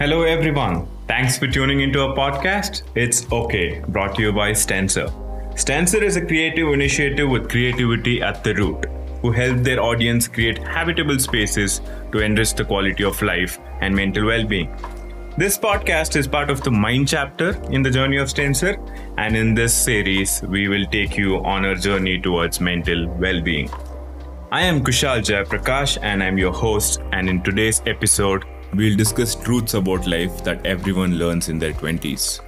Hello everyone, thanks for tuning into our podcast, It's Okay, brought to you by Stensor. Stensor is a creative initiative with creativity at the root, who help their audience create habitable spaces to enrich the quality of life and mental well-being. This podcast is part of the Mind chapter in the journey of Stensor, and in this series, we will take you on our journey towards mental well-being. I am Kushal Jaya Prakash and I'm your host, and in today's episode, we'll discuss truths about life that everyone learns in their 20s.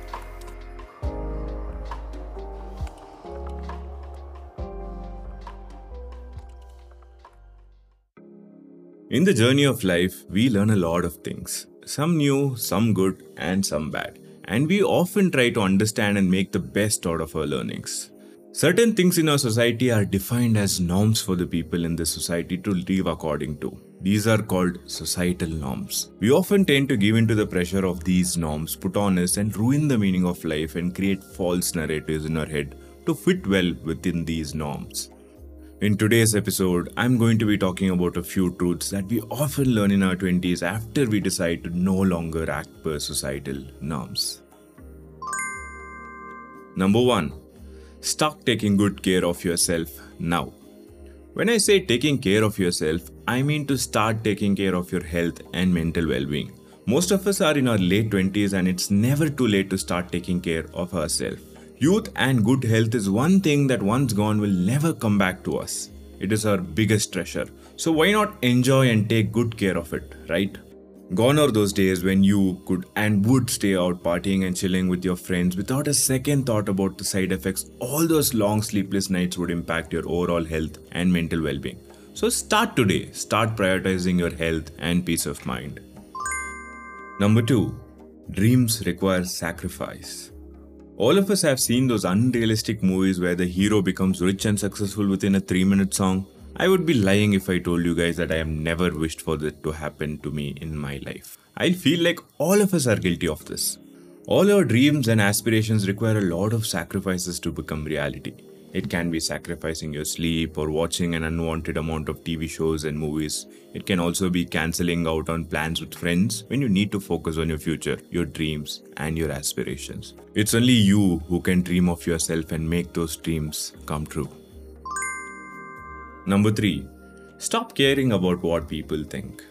In the journey of life, we learn a lot of things. Some new, some good, and some bad. And we often try to understand and make the best out of our learnings. Certain things in our society are defined as norms for the people in this society to live according to. These are called societal norms. We often tend to give in to the pressure of these norms put on us and ruin the meaning of life and create false narratives in our head to fit well within these norms. In today's episode, I'm going to be talking about a few truths that we often learn in our 20s after we decide to no longer act per societal norms. Number 1. Start taking good care of yourself now. When I say taking care of yourself, I mean to start taking care of your health and mental well-being. Most of us are in our late 20s and it's never too late to start taking care of ourselves. Youth and good health is one thing that once gone will never come back to us. It is our biggest treasure. So why not enjoy and take good care of it, right? Gone are those days when you could and would stay out partying and chilling with your friends without a second thought about the side effects. All those long sleepless nights would impact your overall health and mental well-being. So start today. Start prioritizing your health and peace of mind. Number 2. Dreams require sacrifice. All of us have seen those unrealistic movies where the hero becomes rich and successful within a 3-minute song. I would be lying if I told you guys that I have never wished for that to happen to me in my life. I feel like all of us are guilty of this. All our dreams and aspirations require a lot of sacrifices to become reality. It can be sacrificing your sleep or watching an unwanted amount of TV shows and movies. It can also be cancelling out on plans with friends when you need to focus on your future, your dreams and your aspirations. It's only you who can dream of yourself and make those dreams come true. Number 3. Stop caring about what people think.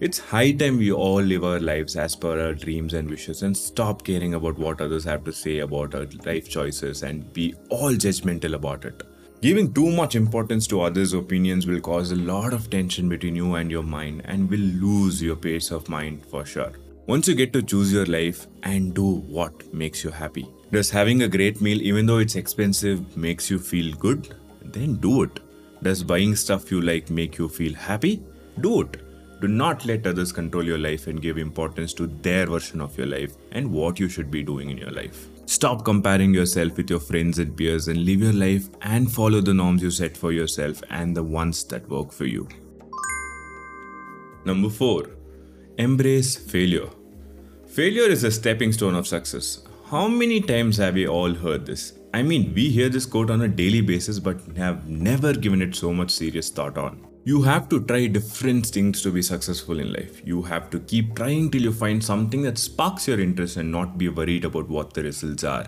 It's high time we all live our lives as per our dreams and wishes and stop caring about what others have to say about our life choices and be all judgmental about it. Giving too much importance to others' opinions will cause a lot of tension between you and your mind and will lose your peace of mind for sure. Once you get to choose your life and do what makes you happy. Does having a great meal even though it's expensive makes you feel good? Then do it. Does buying stuff you like make you feel happy? Do it. Do not let others control your life and give importance to their version of your life and what you should be doing in your life. Stop comparing yourself with your friends and peers and live your life and follow the norms you set for yourself and the ones that work for you. Number 4. Embrace failure. Failure is a stepping stone of success. How many times have we all heard this? I mean, we hear this quote on a daily basis but have never given it so much serious thought on. You have to try different things to be successful in life. You have to keep trying till you find something that sparks your interest and not be worried about what the results are.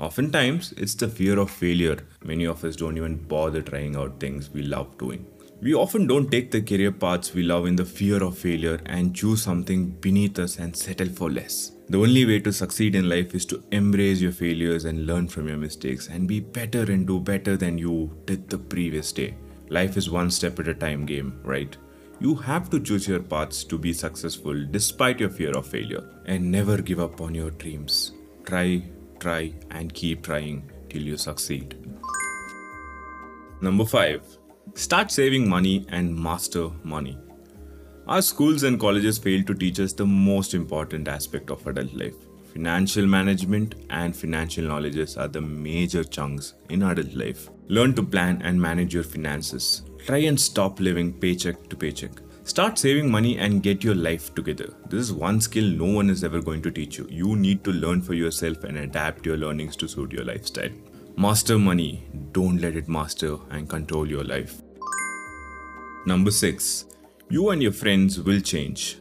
Oftentimes, it's the fear of failure. Many of us don't even bother trying out things we love doing. We often don't take the career paths we love in the fear of failure and choose something beneath us and settle for less. The only way to succeed in life is to embrace your failures and learn from your mistakes and be better and do better than you did the previous day. Life is one step at a time game, right? You have to choose your paths to be successful despite your fear of failure and never give up on your dreams. Try and keep trying till you succeed. Number 5. Start saving money and master money. Our schools and colleges fail to teach us the most important aspect of adult life. Financial management and financial knowledges are the major chunks in adult life. Learn to plan and manage your finances. Try and stop living paycheck to paycheck. Start saving money and get your life together. This is one skill no one is ever going to teach you. You need to learn for yourself and adapt your learnings to suit your lifestyle. Master money. Don't let it master and control your life. Number 6. You and your friends will change.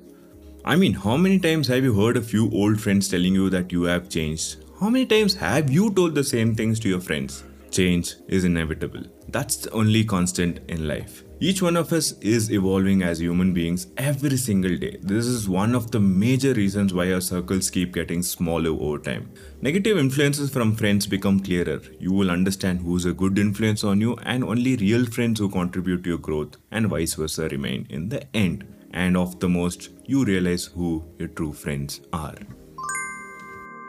I mean, how many times have you heard a few old friends telling you that you have changed? How many times have you told the same things to your friends? Change is inevitable. That's the only constant in life. Each one of us is evolving as human beings every single day. This is one of the major reasons why our circles keep getting smaller over time. Negative influences from friends become clearer. You will understand who's a good influence on you, and only real friends who contribute to your growth and vice versa remain in the end. And of the most, you realize who your true friends are.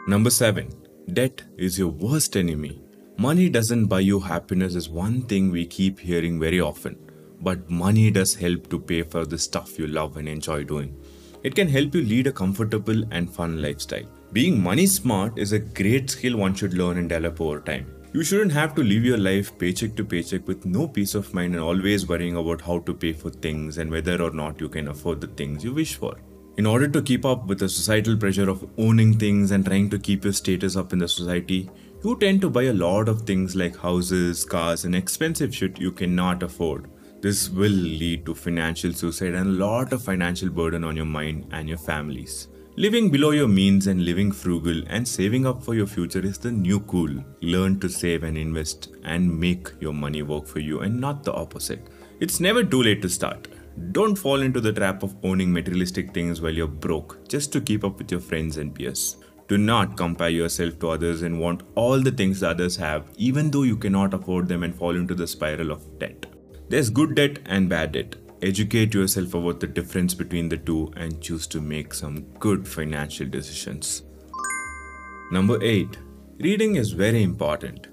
Number 7. Debt is your worst enemy. Money doesn't buy you happiness is one thing we keep hearing very often. But money does help to pay for the stuff you love and enjoy doing. It can help you lead a comfortable and fun lifestyle. Being money smart is a great skill one should learn and develop over time. You shouldn't have to live your life paycheck to paycheck with no peace of mind and always worrying about how to pay for things and whether or not you can afford the things you wish for. In order to keep up with the societal pressure of owning things and trying to keep your status up in the society, you tend to buy a lot of things like houses, cars, and expensive shit you cannot afford. This will lead to financial suicide and a lot of financial burden on your mind and your families. Living below your means and living frugal and saving up for your future is the new cool. Learn to save and invest and make your money work for you and not the opposite. It's never too late to start. Don't fall into the trap of owning materialistic things while you're broke just to keep up with your friends and peers. Do not compare yourself to others and want all the things the others have even though you cannot afford them and fall into the spiral of debt. There's good debt and bad debt. Educate yourself about the difference between the two and choose to make some good financial decisions. Number 8. Reading is very important.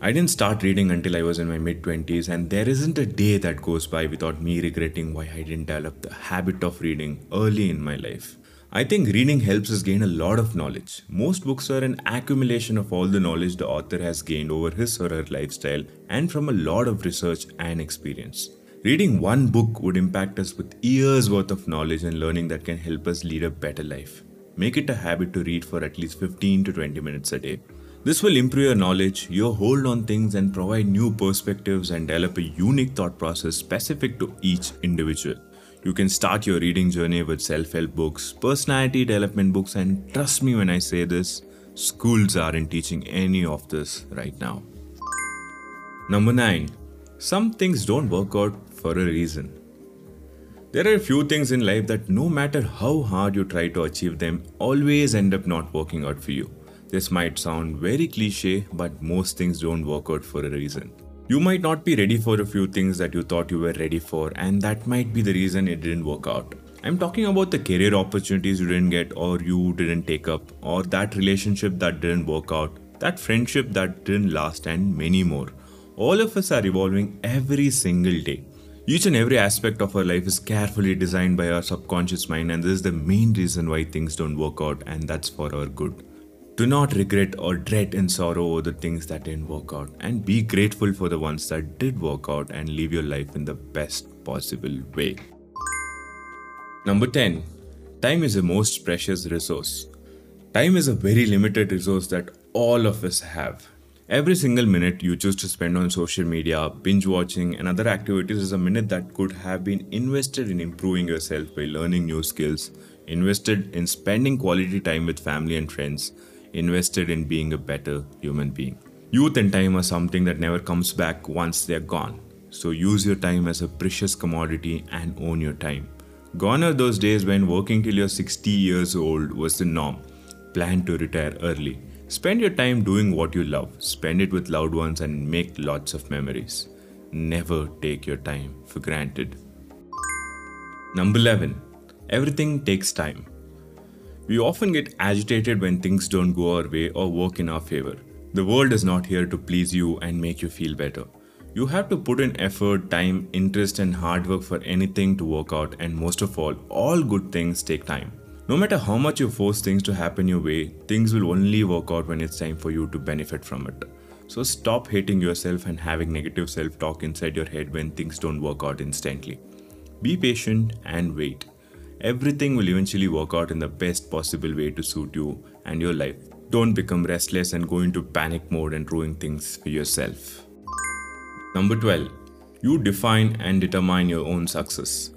I didn't start reading until I was in my mid-20s, and there isn't a day that goes by without me regretting why I didn't develop the habit of reading early in my life. I think reading helps us gain a lot of knowledge. Most books are an accumulation of all the knowledge the author has gained over his or her lifestyle and from a lot of research and experience. Reading one book would impact us with years worth of knowledge and learning that can help us lead a better life. Make it a habit to read for at least 15 to 20 minutes a day. This will improve your knowledge, your hold on things, and provide new perspectives and develop a unique thought process specific to each individual. You can start your reading journey with self-help books, personality development books, and trust me when I say this, schools aren't teaching any of this right now. Number 9. Some things don't work out for a reason. There are a few things in life that no matter how hard you try to achieve them, always end up not working out for you. This might sound very cliche, but most things don't work out for a reason. You might not be ready for a few things that you thought you were ready for, and that might be the reason it didn't work out. I'm talking about the career opportunities you didn't get or you didn't take up, or that relationship that didn't work out, that friendship that didn't last, and many more. All of us are evolving every single day. Each and every aspect of our life is carefully designed by our subconscious mind, and this is the main reason why things don't work out, and that's for our good. Do not regret or dread and sorrow over the things that didn't work out, and be grateful for the ones that did work out and live your life in the best possible way. Number 10. Time is the most precious resource. Time is a very limited resource that all of us have. Every single minute you choose to spend on social media, binge watching, and other activities is a minute that could have been invested in improving yourself by learning new skills, invested in spending quality time with family and friends, invested in being a better human being. Youth and time are something that never comes back once they're gone. So use your time as a precious commodity and own your time. Gone are those days when working till you're 60 years old was the norm. Plan to retire early. Spend your time doing what you love. Spend it with loved ones and make lots of memories. Never take your time for granted. Number 11. Everything takes time. We often get agitated when things don't go our way or work in our favor. The world is not here to please you and make you feel better. You have to put in effort, time, interest, and hard work for anything to work out, and most of all good things take time. No matter how much you force things to happen your way, things will only work out when it's time for you to benefit from it. So stop hating yourself and having negative self-talk inside your head when things don't work out instantly. Be patient and wait. Everything will eventually work out in the best possible way to suit you and your life. Don't become restless and go into panic mode and ruin things for yourself. Number 12. You define and determine your own success.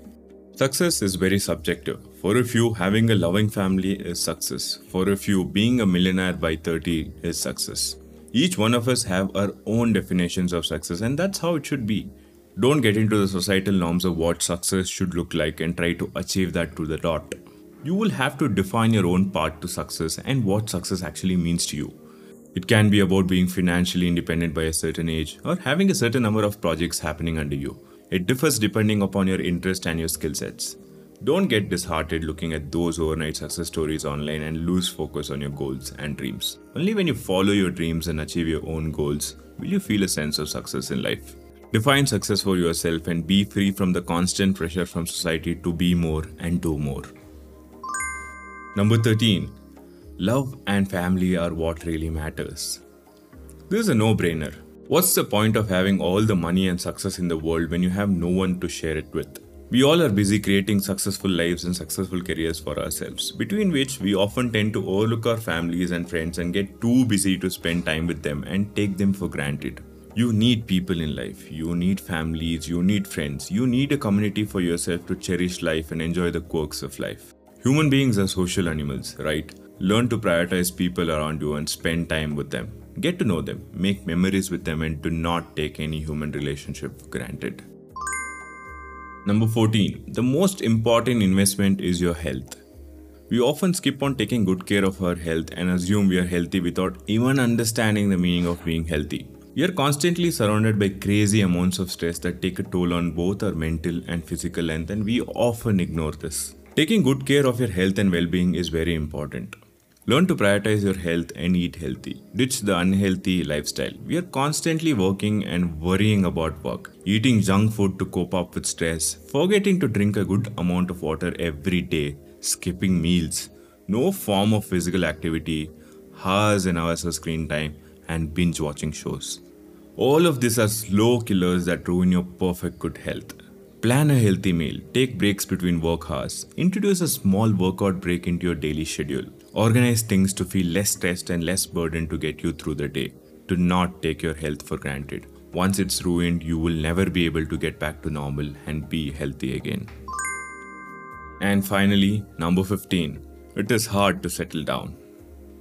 Success is very subjective. For a few, having a loving family is success. For a few, being a millionaire by 30 is success. Each one of us have our own definitions of success, and that's how it should be. Don't get into the societal norms of what success should look like and try to achieve that to the dot. You will have to define your own path to success and what success actually means to you. It can be about being financially independent by a certain age or having a certain number of projects happening under you. It differs depending upon your interest and your skill sets. Don't get disheartened looking at those overnight success stories online and lose focus on your goals and dreams. Only when you follow your dreams and achieve your own goals will you feel a sense of success in life. Define success for yourself and be free from the constant pressure from society to be more and do more. Number 13. Love and family are what really matters. This is a no-brainer. What's the point of having all the money and success in the world when you have no one to share it with? We all are busy creating successful lives and successful careers for ourselves, between which we often tend to overlook our families and friends and get too busy to spend time with them and take them for granted. You need people in life, you need families, you need friends, you need a community for yourself to cherish life and enjoy the quirks of life. Human beings are social animals, right? Learn to prioritize people around you and spend time with them. Get to know them, make memories with them, and do not take any human relationship for granted. Number 14. The most important investment is your health. We often skip on taking good care of our health and assume we are healthy without even understanding the meaning of being healthy. We are constantly surrounded by crazy amounts of stress that take a toll on both our mental and physical health, and we often ignore this. Taking good care of your health and well-being is very important. Learn to prioritize your health and eat healthy. Ditch the unhealthy lifestyle. We are constantly working and worrying about work, eating junk food to cope up with stress, forgetting to drink a good amount of water every day, skipping meals, no form of physical activity, hours and hours of screen time, and binge watching shows. All of these are slow killers that ruin your perfect good health. Plan a healthy meal, take breaks between work hours, introduce a small workout break into your daily schedule. Organize things to feel less stressed and less burdened to get you through the day. Do not take your health for granted. Once it's ruined, you will never be able to get back to normal and be healthy again. And finally, number 15. It is hard to settle down.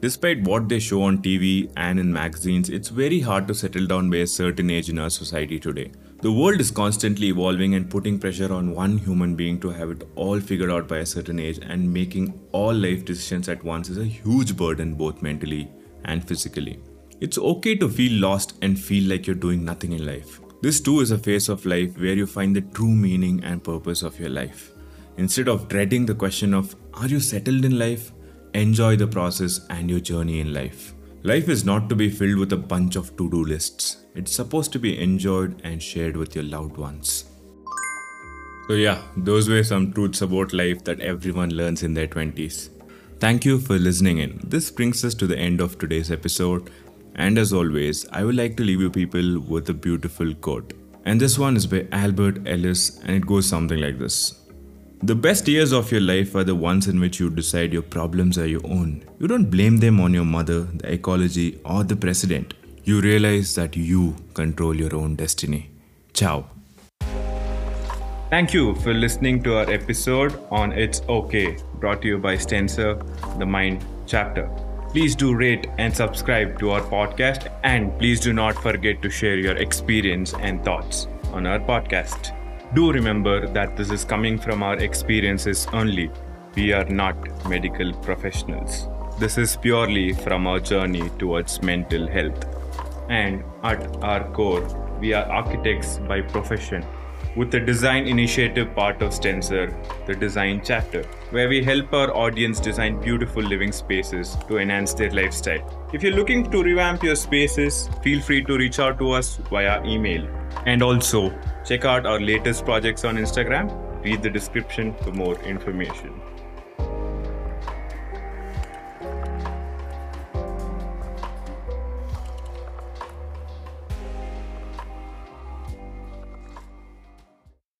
Despite what they show on TV and in magazines, it's very hard to settle down by a certain age in our society today. The world is constantly evolving and putting pressure on one human being to have it all figured out by a certain age, and making all life decisions at once is a huge burden both mentally and physically. It's okay to feel lost and feel like you're doing nothing in life. This too is a phase of life where you find the true meaning and purpose of your life. Instead of dreading the question of, are you settled in life? Enjoy the process and your journey in life. Life is not to be filled with a bunch of to-do lists. It's supposed to be enjoyed and shared with your loved ones. So yeah, those were some truths about life that everyone learns in their 20s. Thank you for listening in. This brings us to the end of today's episode. And as always, I would like to leave you people with a beautiful quote. And this one is by Albert Ellis, and it goes something like this. The best years of your life are the ones in which you decide your problems are your own. You don't blame them on your mother, the ecology, or the president. You realize that you control your own destiny. Ciao. Thank you for listening to our episode on It's Okay, brought to you by Stensor, the Mind Chapter. Please do rate and subscribe to our podcast, and please do not forget to share your experience and thoughts on our podcast. Do remember that this is coming from our experiences only. We are not medical professionals. This is purely from our journey towards mental health. And at our core, we are architects by profession, with the design initiative part of Stensor, the Design Chapter, where we help our audience design beautiful living spaces to enhance their lifestyle. If you're looking to revamp your spaces, feel free to reach out to us via email. And also, check out our latest projects on Instagram. Read the description for more information.